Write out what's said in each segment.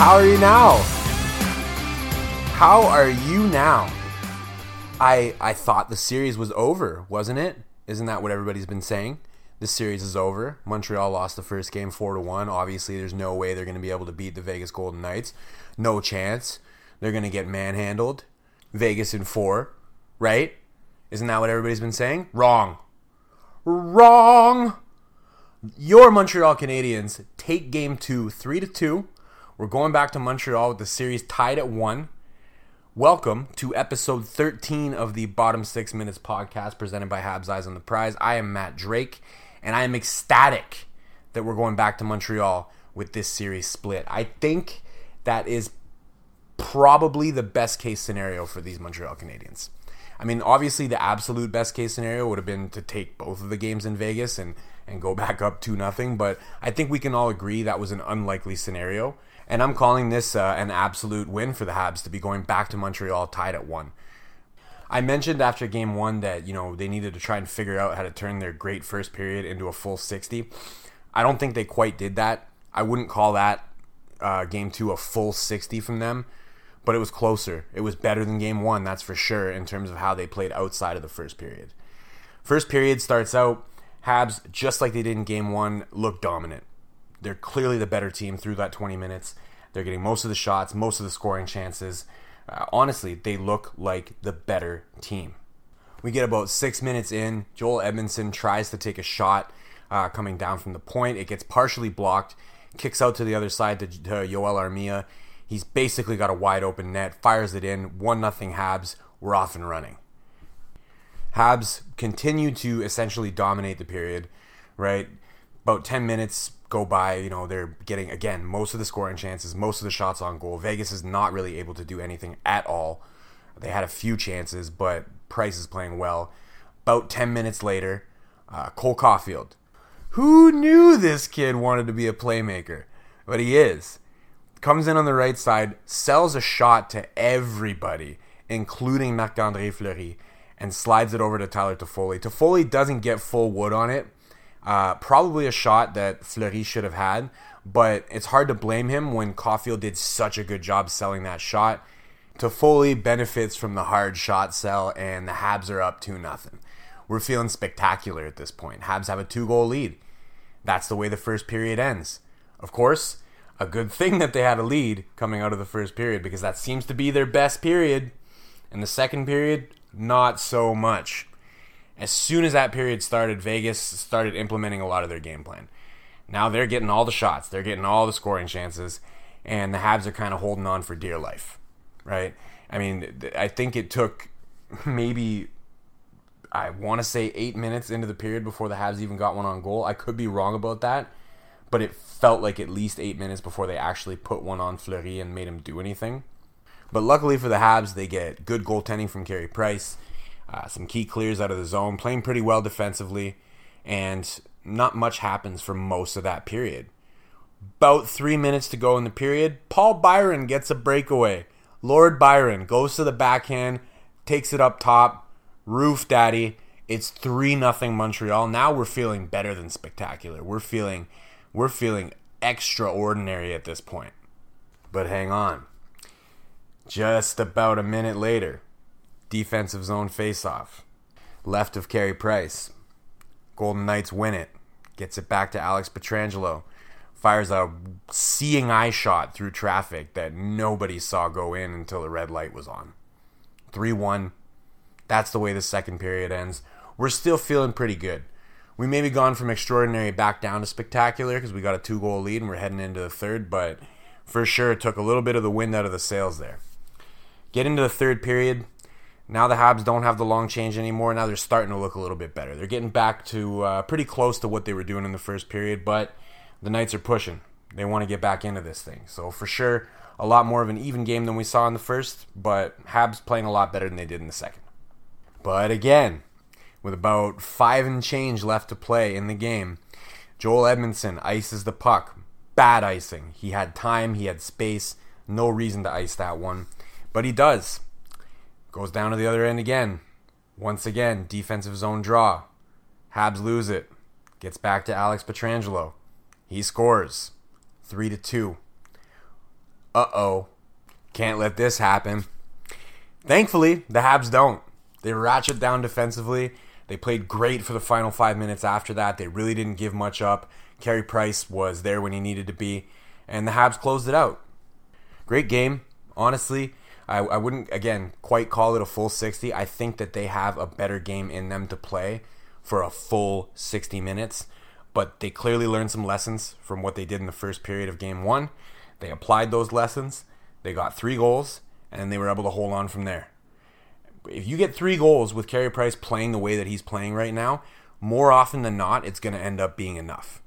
How are you now? I thought the series was over, wasn't it? Isn't that what everybody's been saying? The series is over. Montreal lost the first game 4-1. Obviously, there's no way they're going to be able to beat the Vegas Golden Knights. No chance. They're going to get manhandled. Vegas in 4, right? Isn't that what everybody's been saying? Wrong! Your Montreal Canadiens take game 2, 3-2. We're going back to Montreal with the series tied at 1. Welcome to episode 13 of the Bottom 6 Minutes podcast presented by Habs Eyes on the Prize. I am Matt Drake, and I am ecstatic that we're going back to Montreal with this series split. I think that is probably the best case scenario for these Montreal Canadiens. I mean, obviously the absolute best case scenario would have been to take both of the games in Vegas and go back up 2-0, but I think we can all agree that was an unlikely scenario. And I'm calling this an absolute win for the Habs to be going back to Montreal tied at 1. I mentioned after game 1 that, you know, they needed to try and figure out how to turn their great first period into a full 60. I don't think they quite did that. I wouldn't call that game 2 a full 60 from them, but it was closer. It was better than game 1, that's for sure, in terms of how they played outside of the first period. First period starts out, Habs, just like they did in game 1, look dominant. They're clearly the better team through that 20 minutes. They're getting most of the shots, most of the scoring chances. Honestly, they look like the better team. We get about 6 minutes in. Joel Edmondson tries to take a shot coming down from the point. It gets partially blocked. Kicks out to the other side to Joel Armia. He's basically got a wide open net. Fires it in. 1-0 Habs. We're off and running. Habs continue to essentially dominate the period, right? About 10 minutes go by, you know, they're getting, again, most of the scoring chances, most of the shots on goal. Vegas is not really able to do anything at all. They had a few chances, but Price is playing well. About 10 minutes later, Cole Caufield. Who knew this kid wanted to be a playmaker? But he is. Comes in on the right side, sells a shot to everybody, including Marc-André Fleury, and slides it over to Tyler Toffoli. Toffoli doesn't get full wood on it. Probably a shot that Fleury should have had, but it's hard to blame him when Caufield did such a good job selling that shot. Toffoli benefits from the hard shot sell, and the Habs are up 2-0. We're feeling spectacular at this point. Habs have a 2-goal lead. That's the way the first period ends. Of course, a good thing that they had a lead coming out of the first period, because that seems to be their best period. And the second period, not so much. As soon as that period started, Vegas started implementing a lot of their game plan. Now they're getting all the shots. They're getting all the scoring chances. And the Habs are kind of holding on for dear life, right? I mean, I think it took maybe, I want to say 8 minutes into the period before the Habs even got one on goal. I could be wrong about that, but it felt like at least 8 minutes before they actually put one on Fleury and made him do anything. But luckily for the Habs, they get good goaltending from Carey Price. Some key clears out of the zone, playing pretty well defensively, and not much happens for most of that period. About 3 minutes to go in the period, Paul Byron gets a breakaway. Lord Byron goes to the backhand, takes it up top, roof daddy. It's 3-0 Montreal. Now we're feeling better than spectacular. We're feeling extraordinary at this point. But hang on. Just about a minute later, defensive zone face-off. Left of Carey Price. Golden Knights win it. Gets it back to Alex Pietrangelo. Fires a seeing eye shot through traffic that nobody saw go in until the red light was on. 3-1. That's the way the second period ends. We're still feeling pretty good. we may be gone from extraordinary back down to spectacular because we got a 2-goal lead and we're heading into the third, but for sure it took a little bit of the wind out of the sails there. Get into the third period. Now the Habs don't have the long change anymore. Now they're starting to look a little bit better. They're getting back to pretty close to what they were doing in the first period, but the Knights are pushing. They want to get back into this thing. So for sure, a lot more of an even game than we saw in the first, but Habs playing a lot better than they did in the second. But again, with about 5 and change left to play in the game, Joel Edmondson ices the puck. Bad icing. He had time. He had space. No reason to ice that one. But he does. Goes down to the other end again. Once again, defensive zone draw. Habs lose it. Gets back to Alex Pietrangelo. He scores. 3-2. Uh-oh. Can't let this happen. Thankfully, the Habs don't. They ratchet down defensively. They played great for the final 5 minutes after that. They really didn't give much up. Carey Price was there when he needed to be, and the Habs closed it out. Great game. Honestly, I wouldn't, again, quite call it a full 60. I think that they have a better game in them to play for a full 60 minutes, but they clearly learned some lessons from what they did in the first period of game one. They applied those lessons. They got 3 goals, and they were able to hold on from there. If you get 3 goals with Carey Price playing the way that he's playing right now, more often than not, it's going to end up being enough.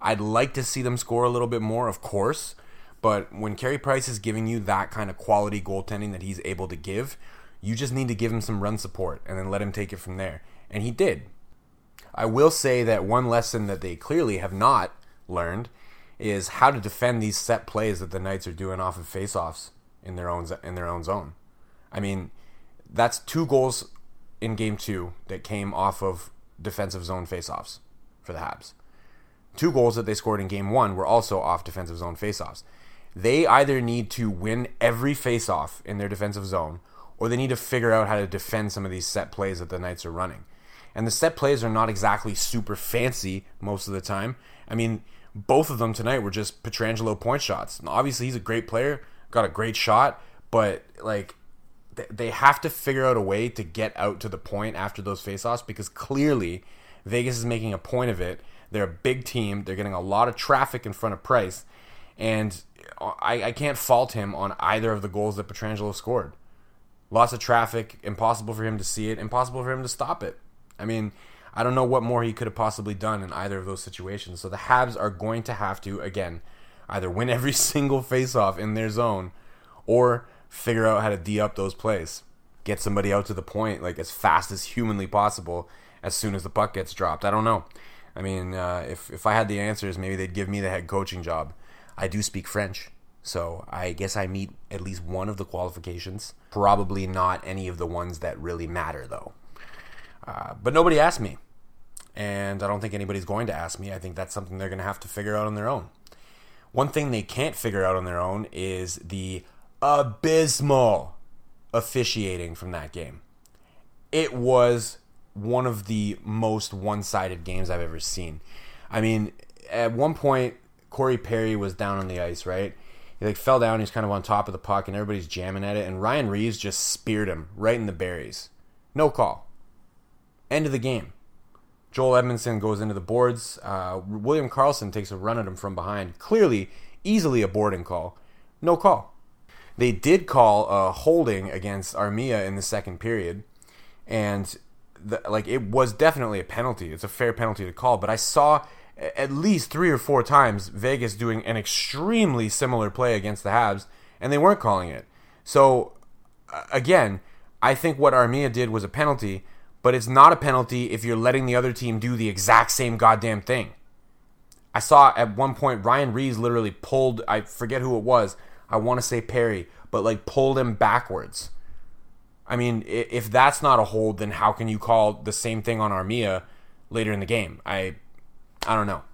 I'd like to see them score a little bit more, of course, but when Carey Price is giving you that kind of quality goaltending that he's able to give, you just need to give him some run support and then let him take it from there. And he did. I will say that one lesson that they clearly have not learned is how to defend these set plays that the Knights are doing off of faceoffs in their own zone. I mean, that's 2 goals in Game 2 that came off of defensive zone faceoffs for the Habs. 2 goals that they scored in Game 1 were also off defensive zone faceoffs. They either need to win every faceoff in their defensive zone, or they need to figure out how to defend some of these set plays that the Knights are running. And the set plays are not exactly super fancy most of the time. I mean, both of them tonight were just Pietrangelo point shots. And obviously, he's a great player, got a great shot, but like, they have to figure out a way to get out to the point after those faceoffs, because clearly Vegas is making a point of it. They're a big team. They're getting a lot of traffic in front of Price. And I can't fault him on either of the goals that Pietrangelo scored. Lots of traffic. Impossible for him to see it. Impossible for him to stop it. I mean, I don't know what more he could have possibly done in either of those situations. So the Habs are going to have to, again, either win every single faceoff in their zone or figure out how to D-up those plays. Get somebody out to the point like as fast as humanly possible as soon as the puck gets dropped. I don't know. I mean, if I had the answers, maybe they'd give me the head coaching job. I do speak French, so I guess I meet at least one of the qualifications. Probably not any of the ones that really matter, though. But nobody asked me, and I don't think anybody's going to ask me. I think that's something they're going to have to figure out on their own. One thing they can't figure out on their own is the abysmal officiating from that game. It was one of the most one-sided games I've ever seen. I mean, at one point, Corey Perry was down on the ice, right? He fell down, he's kind of on top of the puck, and everybody's jamming at it, and Ryan Reeves just speared him right in the berries. No call. End of the game. Joel Edmondson goes into the boards. William Karlsson takes a run at him from behind. Clearly, easily a boarding call. No call. They did call a holding against Armia in the second period, and it was definitely a penalty. It's a fair penalty to call, but I saw at least 3 or 4 times Vegas doing an extremely similar play against the Habs, and they weren't calling it. So, again, I think what Armia did was a penalty, but it's not a penalty if you're letting the other team do the exact same goddamn thing. I saw at one point Ryan Reeves literally pulled, I forget who it was, I want to say Perry, but pulled him backwards. I mean, if that's not a hold, then how can you call the same thing on Armia later in the game? I don't know.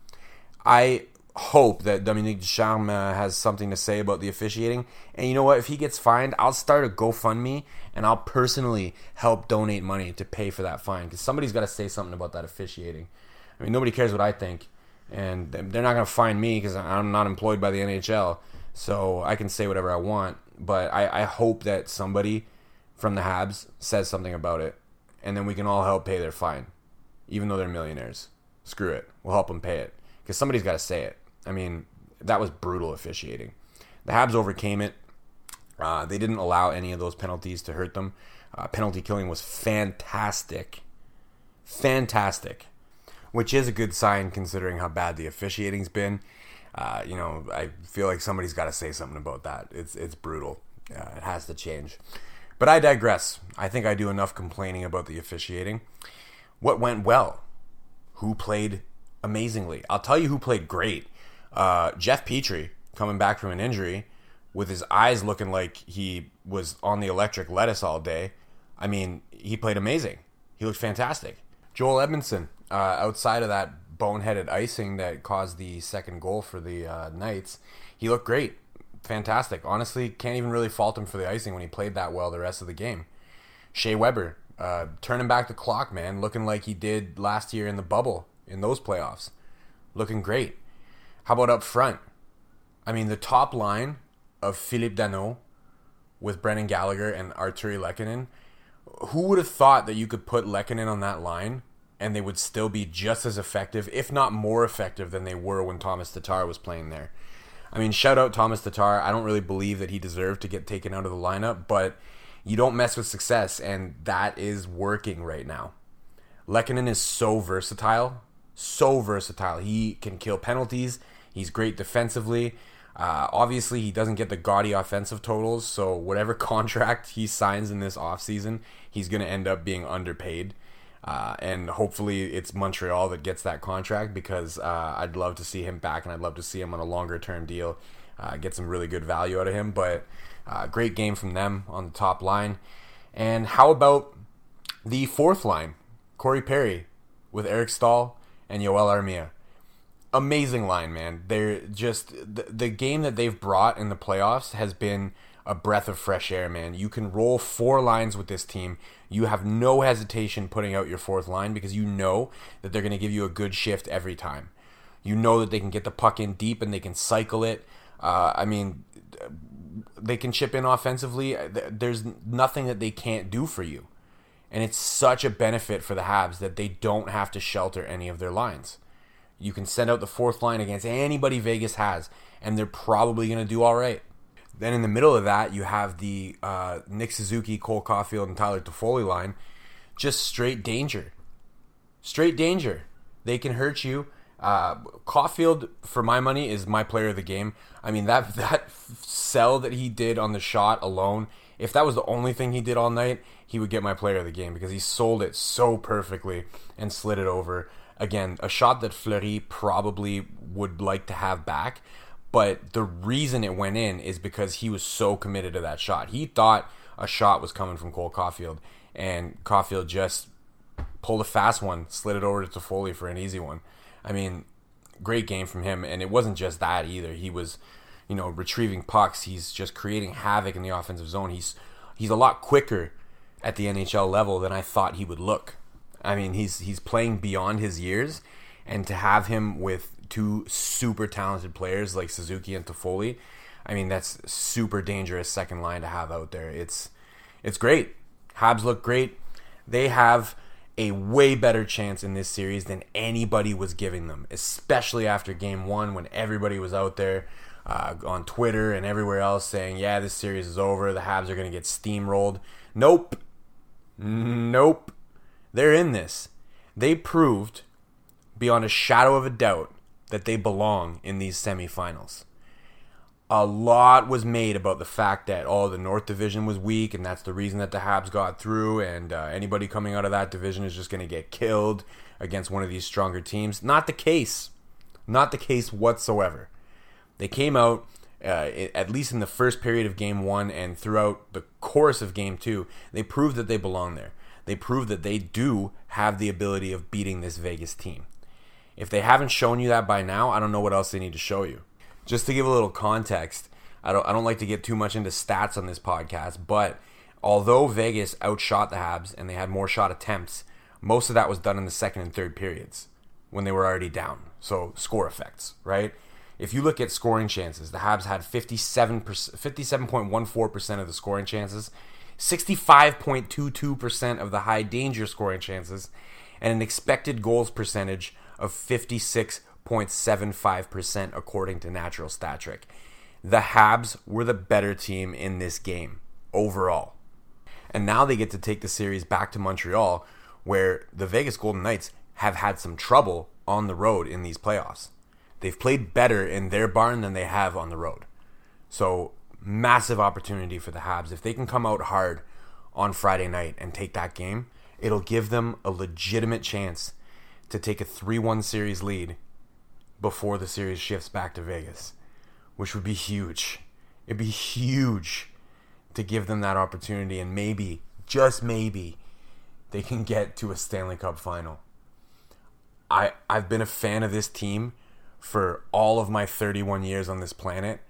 I hope that Dominique Ducharme has something to say about the officiating. And you know what? If he gets fined, I'll start a GoFundMe, and I'll personally help donate money to pay for that fine, because somebody's got to say something about that officiating. I mean, nobody cares what I think, and they're not going to fine me because I'm not employed by the NHL. So I can say whatever I want, but I hope that somebody from the Habs says something about it, and then we can all help pay their fine, even though they're millionaires. screw it, we'll help them pay it. Because somebody's got to say it. I mean, that was brutal officiating. The Habs overcame it. They didn't allow any of those penalties to hurt them. Penalty killing was fantastic. Fantastic. Which is a good sign considering how bad the officiating's been. You know, I feel like somebody's got to say something about that. It's brutal. It has to change. But I digress. I think I do enough complaining about the officiating. What went well? Who played amazingly? I'll tell you who played great. Jeff Petry, coming back from an injury, with his eyes looking like he was on the electric lettuce all day. I mean, he played amazing. He looked fantastic. Joel Edmondson, outside of that boneheaded icing that caused the second goal for the Knights, he looked great. Fantastic. Honestly, can't even really fault him for the icing when he played that well the rest of the game. Shea Weber, turning back the clock, man, looking like he did last year in the bubble in those playoffs. Looking great. How about up front? I mean, the top line of Philippe Danault with Brendan Gallagher and Artturi Lehkonen. Who would have thought that you could put Lehkonen on that line and they would still be just as effective, if not more effective, than they were when Tomas Tatar was playing there? I mean, shout out Tomas Tatar. I don't really believe that he deserved to get taken out of the lineup, but you don't mess with success, and that is working right now. Lehkonen is so versatile. So versatile. He can kill penalties. He's great defensively. Obviously, he doesn't get the gaudy offensive totals, so whatever contract he signs in this offseason, he's going to end up being underpaid. And hopefully it's Montreal that gets that contract, because I'd love to see him back, and I'd love to see him on a longer-term deal, get some really good value out of him. But great game from them on the top line. And how about the fourth line? Corey Perry with Eric Staal and Joel Armia. Amazing line, man. They're just the game that they've brought in the playoffs has been a breath of fresh air, man. You can roll four lines with this team. You have no hesitation putting out your fourth line because you know that they're going to give you a good shift every time. You know that they can get the puck in deep and they can cycle it. I mean, they can chip in offensively. There's nothing that they can't do for you. And it's such a benefit for the Habs that they don't have to shelter any of their lines. You can send out the fourth line against anybody Vegas has, and they're probably going to do all right. Then in the middle of that, you have the Nick Suzuki, Cole Caufield, and Tyler Toffoli line. Just straight danger. Straight danger. They can hurt you. Caufield, for my money, is my player of the game. I mean, that sell that he did on the shot alone, if that was the only thing he did all night, he would get my player of the game because he sold it so perfectly and slid it over. Again, a shot that Fleury probably would like to have back. But the reason it went in is because he was so committed to that shot. He thought a shot was coming from Cole Caufield, and Caufield just pulled a fast one, slid it over to Toffoli for an easy one. I mean, great game from him, and it wasn't just that either. He was, you know, retrieving pucks. He's just creating havoc in the offensive zone. He's a lot quicker at the NHL level than I thought he would look. I mean, he's playing beyond his years, and to have him with two super talented players like Suzuki and Toffoli, I mean, that's super dangerous second line to have out there. It's great. Habs look great. They have a way better chance in this series than anybody was giving them, especially after game one when everybody was out there on Twitter and everywhere else saying, yeah, this series is over. The Habs are going to get steamrolled. Nope. They're in this. They proved beyond a shadow of a doubt that they belong in these semifinals. A lot was made about the fact that, the North Division was weak, and that's the reason that the Habs got through, and anybody coming out of that division is just going to get killed against one of these stronger teams. Not the case. Not the case whatsoever. They came out, at least in the first period of Game 1 and throughout the course of Game 2, they proved that they belong there. They proved that they do have the ability of beating this Vegas team. If they haven't shown you that by now, I don't know what else they need to show you. Just to give a little context, I don't like to get too much into stats on this podcast, but although Vegas outshot the Habs and they had more shot attempts, most of that was done in the second and third periods when they were already down. So score effects, right? If you look at scoring chances, the Habs had 57.14% of the scoring chances, 65.22% of the high danger scoring chances, and an expected goals percentage of 56.75% according to Natural Stat Trick. The Habs were the better team in this game overall. And now they get to take the series back to Montreal, where the Vegas Golden Knights have had some trouble on the road in these playoffs. They've played better in their barn than they have on the road. So massive opportunity for the Habs. If they can come out hard on Friday night and take that game, it'll give them a legitimate chance to take a 3-1 series lead before the series shifts back to Vegas, which would be huge. It'd be huge to give them that opportunity, and maybe, just maybe, they can get to a Stanley Cup final. I've been a fan of this team for all of my 31 years on this planet,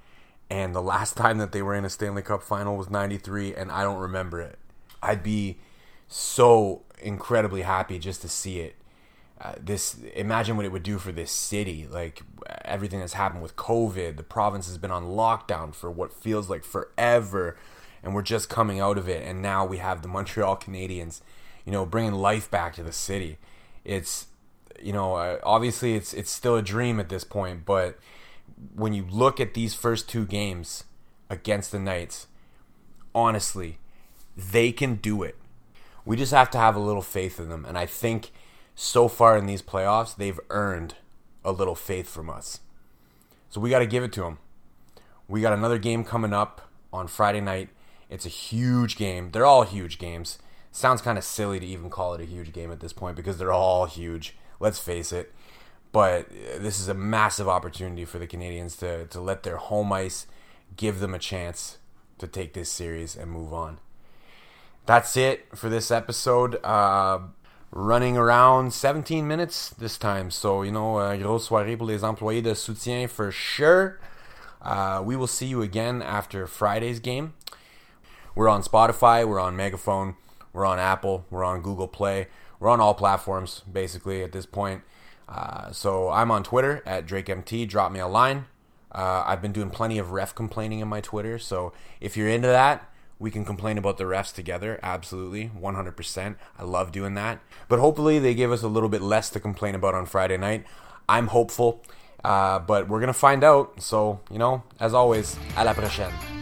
and the last time that they were in a Stanley Cup final was '93, and I don't remember it. I'd be so incredibly happy just to see it. Imagine what it would do for this city. Like, everything that's happened with COVID, the province has been on lockdown for what feels like forever, and we're just coming out of it. And now we have the Montreal Canadiens, you know, bringing life back to the city. It's, you know, obviously it's still a dream at this point, but when you look at these first two games against the Knights, honestly, they can do it. We just have to have a little faith in them. And I think so far in these playoffs, they've earned a little faith from us. So we got to give it to them. We got another game coming up on Friday night. It's a huge game. They're all huge games. Sounds kind of silly to even call it a huge game at this point because they're all huge. Let's face it. But this is a massive opportunity for the Canadiens to let their home ice give them a chance to take this series and move on. That's it for this episode. Running around 17 minutes this time. So, you know, grosse soirée pour les employés de soutien for sure. We will see you again after Friday's game. We're on Spotify. We're on Megaphone. We're on Apple. We're on Google Play. We're on all platforms, basically, at this point. So I'm on Twitter at DrakeMT. Drop me a line. I've been doing plenty of ref complaining in my Twitter. So if you're into that, we can complain about the refs together. Absolutely. 100%. I love doing that. But hopefully they give us a little bit less to complain about on Friday night. I'm hopeful. But we're going to find out. So, you know, as always, à la prochaine.